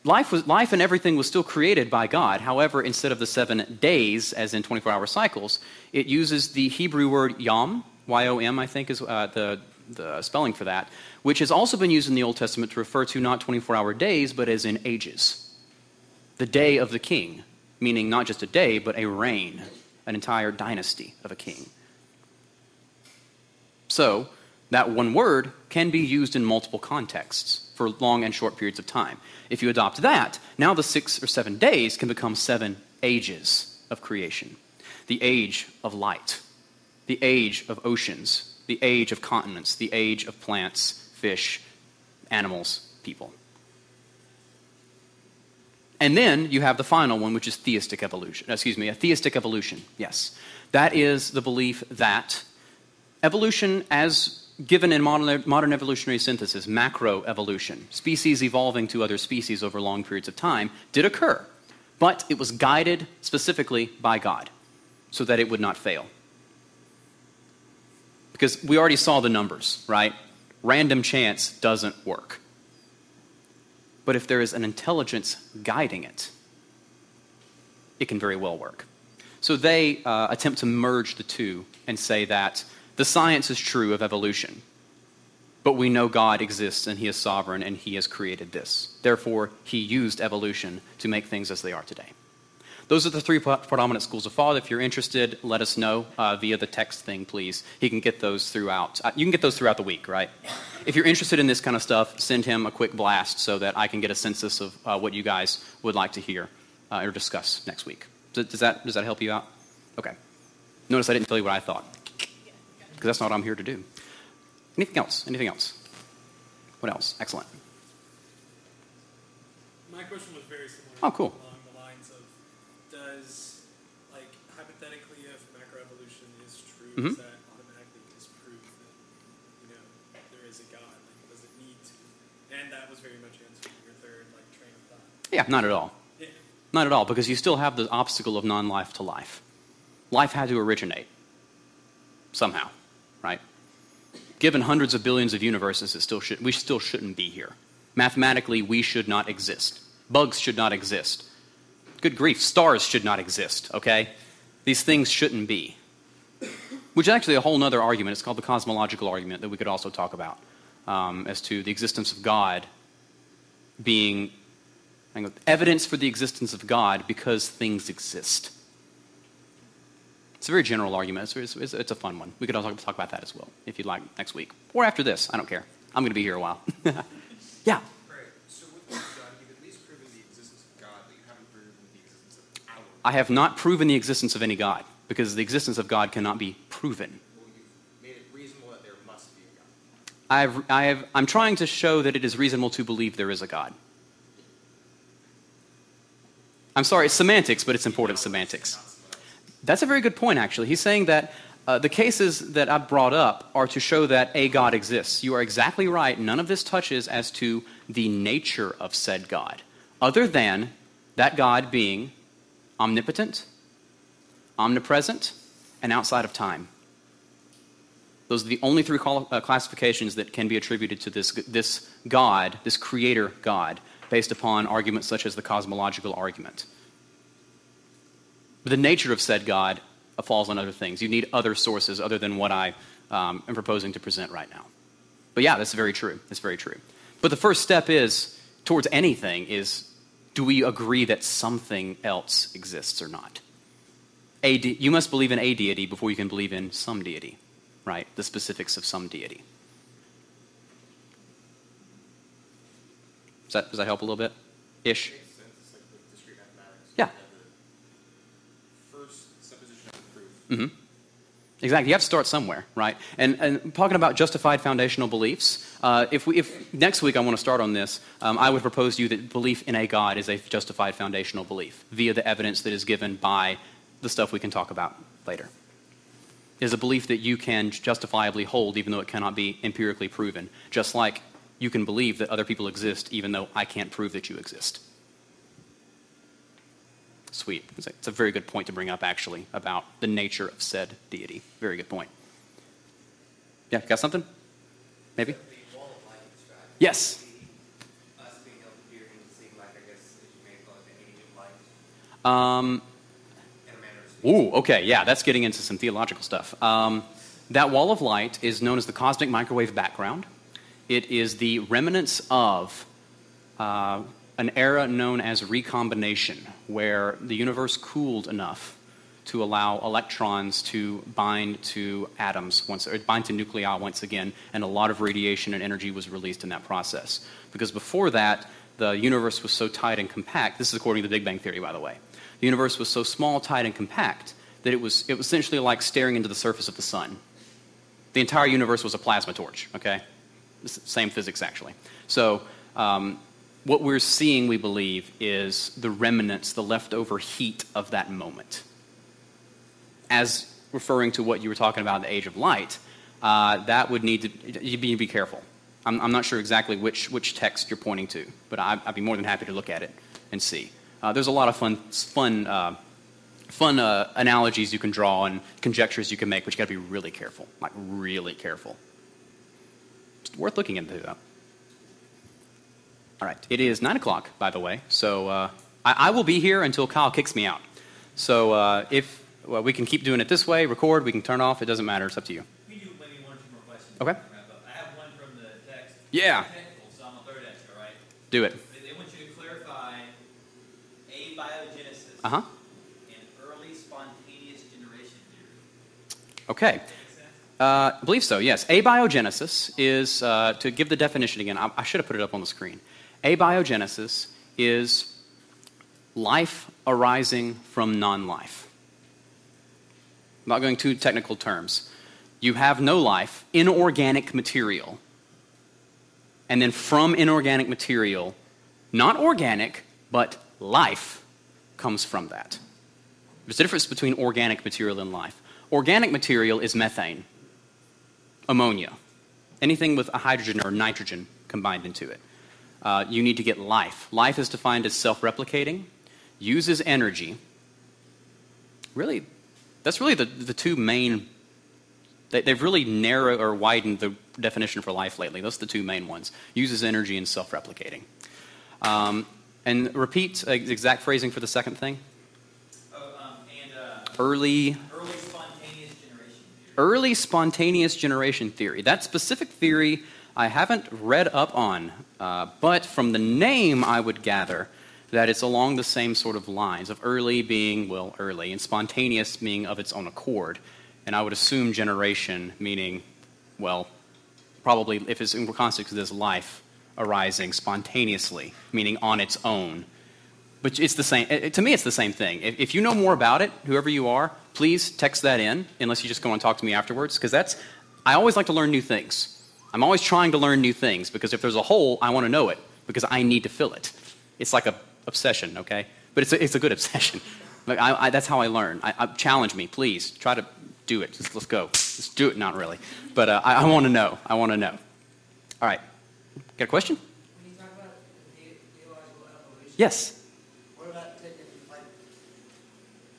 life was life and everything was still created by God. However, instead of the seven days, as in twenty-four hour cycles, it uses the Hebrew word yom, Y O M, I think is uh, the, the spelling for that, which has also been used in the Old Testament to refer to not twenty-four hour days, but as in ages. The day of the king, meaning not just a day, but a reign, an entire dynasty of a king. So that one word can be used in multiple contexts for long and short periods of time. If you adopt that, now the six or seven days can become seven ages of creation. The age of light, the age of oceans, the age of continents, the age of plants, fish, animals, people. And then you have the final one, which is theistic evolution. Excuse me, a theistic evolution, yes. That is the belief that evolution, as given in modern, modern evolutionary synthesis, macroevolution, species evolving to other species over long periods of time, did occur. But it was guided specifically by God so that it would not fail. Because we already saw the numbers, right? Random chance doesn't work. But if there is an intelligence guiding it, it can very well work. So they uh, attempt to merge the two and say that the science is true of evolution, but we know God exists and he is sovereign and he has created this. Therefore, he used evolution to make things as they are today. Those are the three predominant schools of thought. If you're interested, let us know uh, via the text thing, please. He can get those throughout. Uh, you can get those throughout the week, right? If you're interested in this kind of stuff, send him a quick blast so that I can get a census of uh, what you guys would like to hear uh, or discuss next week. Does that does that help you out? Okay. Notice I didn't tell you what I thought, because that's not what I'm here to do. Anything else? Anything else? What else? Excellent. My question was very similar. Oh, cool. Mm-hmm. Does that automatically disprove that, you know, there is a God? Like, does it need to? And that was very much answering your third, like, train of thought. Yeah, not at all. Yeah. Not at all, because you still have the obstacle of non-life to life. Life had to originate. somehow, right? Given hundreds of billions of universes, it still should, we still shouldn't be here. Mathematically, we should not exist. Bugs should not exist. Good grief, stars should not exist, okay? These things shouldn't be. Which is actually a whole other argument. It's called the cosmological argument that we could also talk about um, as to the existence of God being evidence for the existence of God because things exist. It's a very general argument. It's, it's, it's a fun one. We could also talk about that as well, if you'd like, next week. Or after this. I don't care. I'm going to be here a while. Yeah? Right. So with God, you've at least proven the existence of God, but you haven't proven the existence of our God. I have not proven the existence of any God, because the existence of God cannot be proven. Well, you've made it reasonable that there must be a God. I've, I've, I'm trying to show that it is reasonable to believe there is a God. I'm sorry, it's semantics, but it's important semantics. That's a very good point, actually. He's saying that uh, the cases that I've brought up are to show that a God exists. You are exactly right. None of this touches as to the nature of said God, other than that God being omnipotent, omnipresent, and outside of time. Those are the only three qual- uh, classifications that can be attributed to this, this God, this creator God, based upon arguments such as the cosmological argument. But the nature of said God falls on other things. You need other sources other than what I um, am proposing to present right now. But yeah, that's very true. That's very true. But the first step is, towards anything, is do we agree that something else exists or not? A de- you must believe in a deity before you can believe in some deity, right? The specifics of some deity. Does that, does that help a little bit? Ish? It makes sense. It's like with discrete mathematics. Yeah. You have the first supposition of the proof. Mm-hmm. Exactly. You have to start somewhere, right? And and talking about justified foundational beliefs, uh, if we if next week I want to start on this, um, I would propose to you that belief in a God is a justified foundational belief via the evidence that is given by the stuff we can talk about later. It is a belief that you can justifiably hold even though it cannot be empirically proven, just like you can believe that other people exist even though I can't prove that you exist. Sweet. It's a very good point to bring up, actually, about the nature of said deity. Very good point. Yeah, got something? Maybe? Yes. Um, ooh, okay, yeah, that's getting into some theological stuff. Um, that wall of light is known as the cosmic microwave background. It is the remnants of uh, an era known as recombination, where the universe cooled enough to allow electrons to bind to atoms once, or bind to nuclei once again, and a lot of radiation and energy was released in that process. Because before that, the universe was so tight and compact. This is according to the Big Bang Theory, by the way. The universe was so small, tight, and compact that it was it was essentially like staring into the surface of the sun. The entire universe was a plasma torch. Okay. Same physics, actually. So um, what we're seeing, we believe, is the remnants, the leftover heat of that moment. As referring to what you were talking about in the Age of Light, uh, that would need to... You need to be careful. I'm, I'm not sure exactly which, which text you're pointing to, but I, I'd be more than happy to look at it and see. Uh, there's a lot of fun, fun, uh, fun uh, analogies you can draw and conjectures you can make, but you got to be really careful, like really careful. Worth looking into, though. All right. It is nine o'clock, by the way, so uh, I, I will be here until Kyle kicks me out. So uh, if well, we can keep doing it this way, record, we can turn off, it doesn't matter, it's up to you. We do maybe one or two more questions. Okay. I have one from the text. Yeah. Technical, so I'm a third extra, right? Do it. They, they want you to clarify abiogenesis uh-huh. and early spontaneous generation theory. Okay. Uh, I believe so, yes. Abiogenesis is, uh, to give the definition again, I, I should have put it up on the screen. Abiogenesis is life arising from non-life. I'm not going too technical terms. You have no life, inorganic material, and then from inorganic material, not organic, but life comes from that. There's a difference between organic material and life. Organic material is methane. Ammonia, anything with a hydrogen or nitrogen combined into it. Uh, you need to get life. Life is defined as self-replicating, uses energy. Really, that's really the, the two main they, they've really narrowed or widened the definition for life lately. Those are the two main ones: uses energy and self-replicating. Um, and repeat uh, exact phrasing for the second thing. Oh, um, and, uh, early. Early spontaneous generation theory. Early spontaneous generation theory. That specific theory I haven't read up on, uh, but from the name I would gather that it's along the same sort of lines of early being, well, early, and spontaneous being of its own accord. And I would assume generation meaning, well, probably if it's in context of this, life arising spontaneously, meaning on its own. But it's the same, it, to me it's the same thing. If, if you know more about it, whoever you are, please text that in, unless you just go and talk to me afterwards, because that's, I always like to learn new things. I'm always trying to learn new things, because if there's a hole, I want to know it, because I need to fill it. It's like a obsession, okay? But it's a, it's a good obsession. Like I, I, that's how I learn. I, I, challenge me, please. Try to do it. Just, let's go. Just do it. Not really. But uh, I, I want to know. I want to know. All right. Got a question? When you talk about the, theological evolution, yes. What about taking like,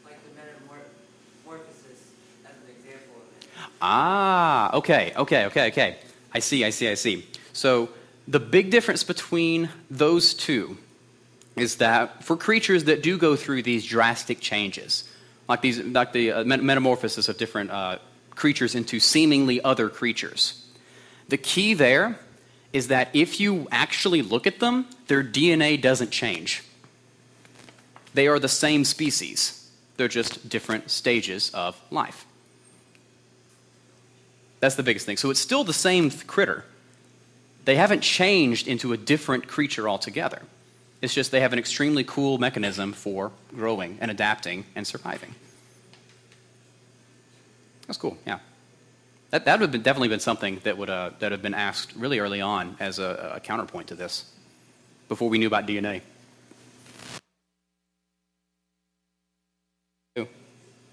like the metamorphosis as an example of it? Ah, okay, okay, okay, okay. I see, I see, I see. So the big difference between those two is that for creatures that do go through these drastic changes, like these, like the uh, metamorphosis of different uh, creatures into seemingly other creatures, the key there is that if you actually look at them, their D N A doesn't change. They are the same species. They're just different stages of life. That's the biggest thing. So it's still the same critter. They haven't changed into a different creature altogether. It's just they have an extremely cool mechanism for growing and adapting and surviving. That's cool, yeah. That, that would have been, definitely been something that would uh, that have been asked really early on as a, a counterpoint to this, before we knew about D N A.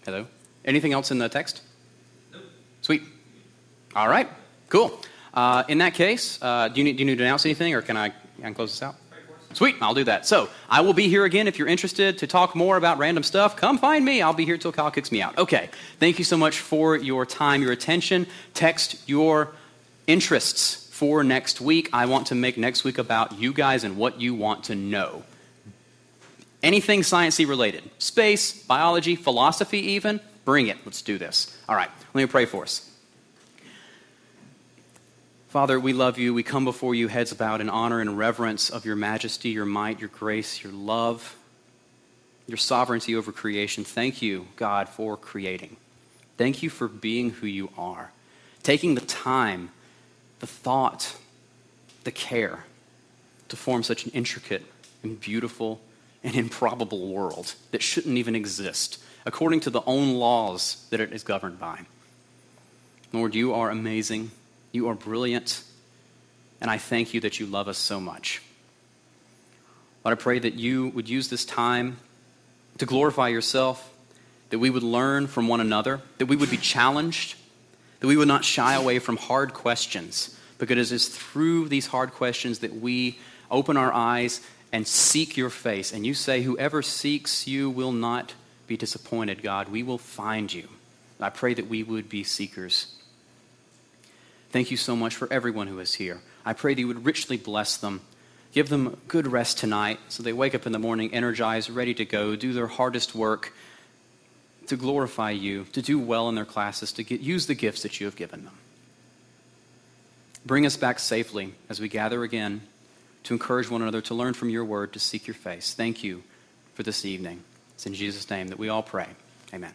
Hello? Anything else in the text? Nope. Sweet. All right, cool. Uh, in that case, uh, do you need, do you need to announce anything, or can I, can I close this out? Sweet, I'll do that. So I will be here again if you're interested to talk more about random stuff. Come find me. I'll be here till Kyle kicks me out. Okay, thank you so much for your time, your attention. Text your interests for next week. I want to make next week about you guys and what you want to know. Anything sciencey related. Space, biology, philosophy even. Bring it. Let's do this. All right, let me pray for us. Father, we love you. We come before you heads bowed in honor and reverence of your majesty, your might, your grace, your love, your sovereignty over creation. Thank you, God, for creating. Thank you for being who you are, taking the time, the thought, the care to form such an intricate and beautiful and improbable world that shouldn't even exist according to the own laws that it is governed by. Lord, you are amazing. You are brilliant, and I thank you that you love us so much. But I pray that you would use this time to glorify yourself, that we would learn from one another, that we would be challenged, that we would not shy away from hard questions, because it is through these hard questions that we open our eyes and seek your face. And you say, whoever seeks you will not be disappointed, God. We will find you. I pray that we would be seekers. Thank you so much for everyone who is here. I pray that you would richly bless them. Give them good rest tonight so they wake up in the morning energized, ready to go, do their hardest work to glorify you, to do well in their classes, to get, use the gifts that you have given them. Bring us back safely as we gather again to encourage one another, to learn from your word, to seek your face. Thank you for this evening. It's in Jesus' name that we all pray. Amen.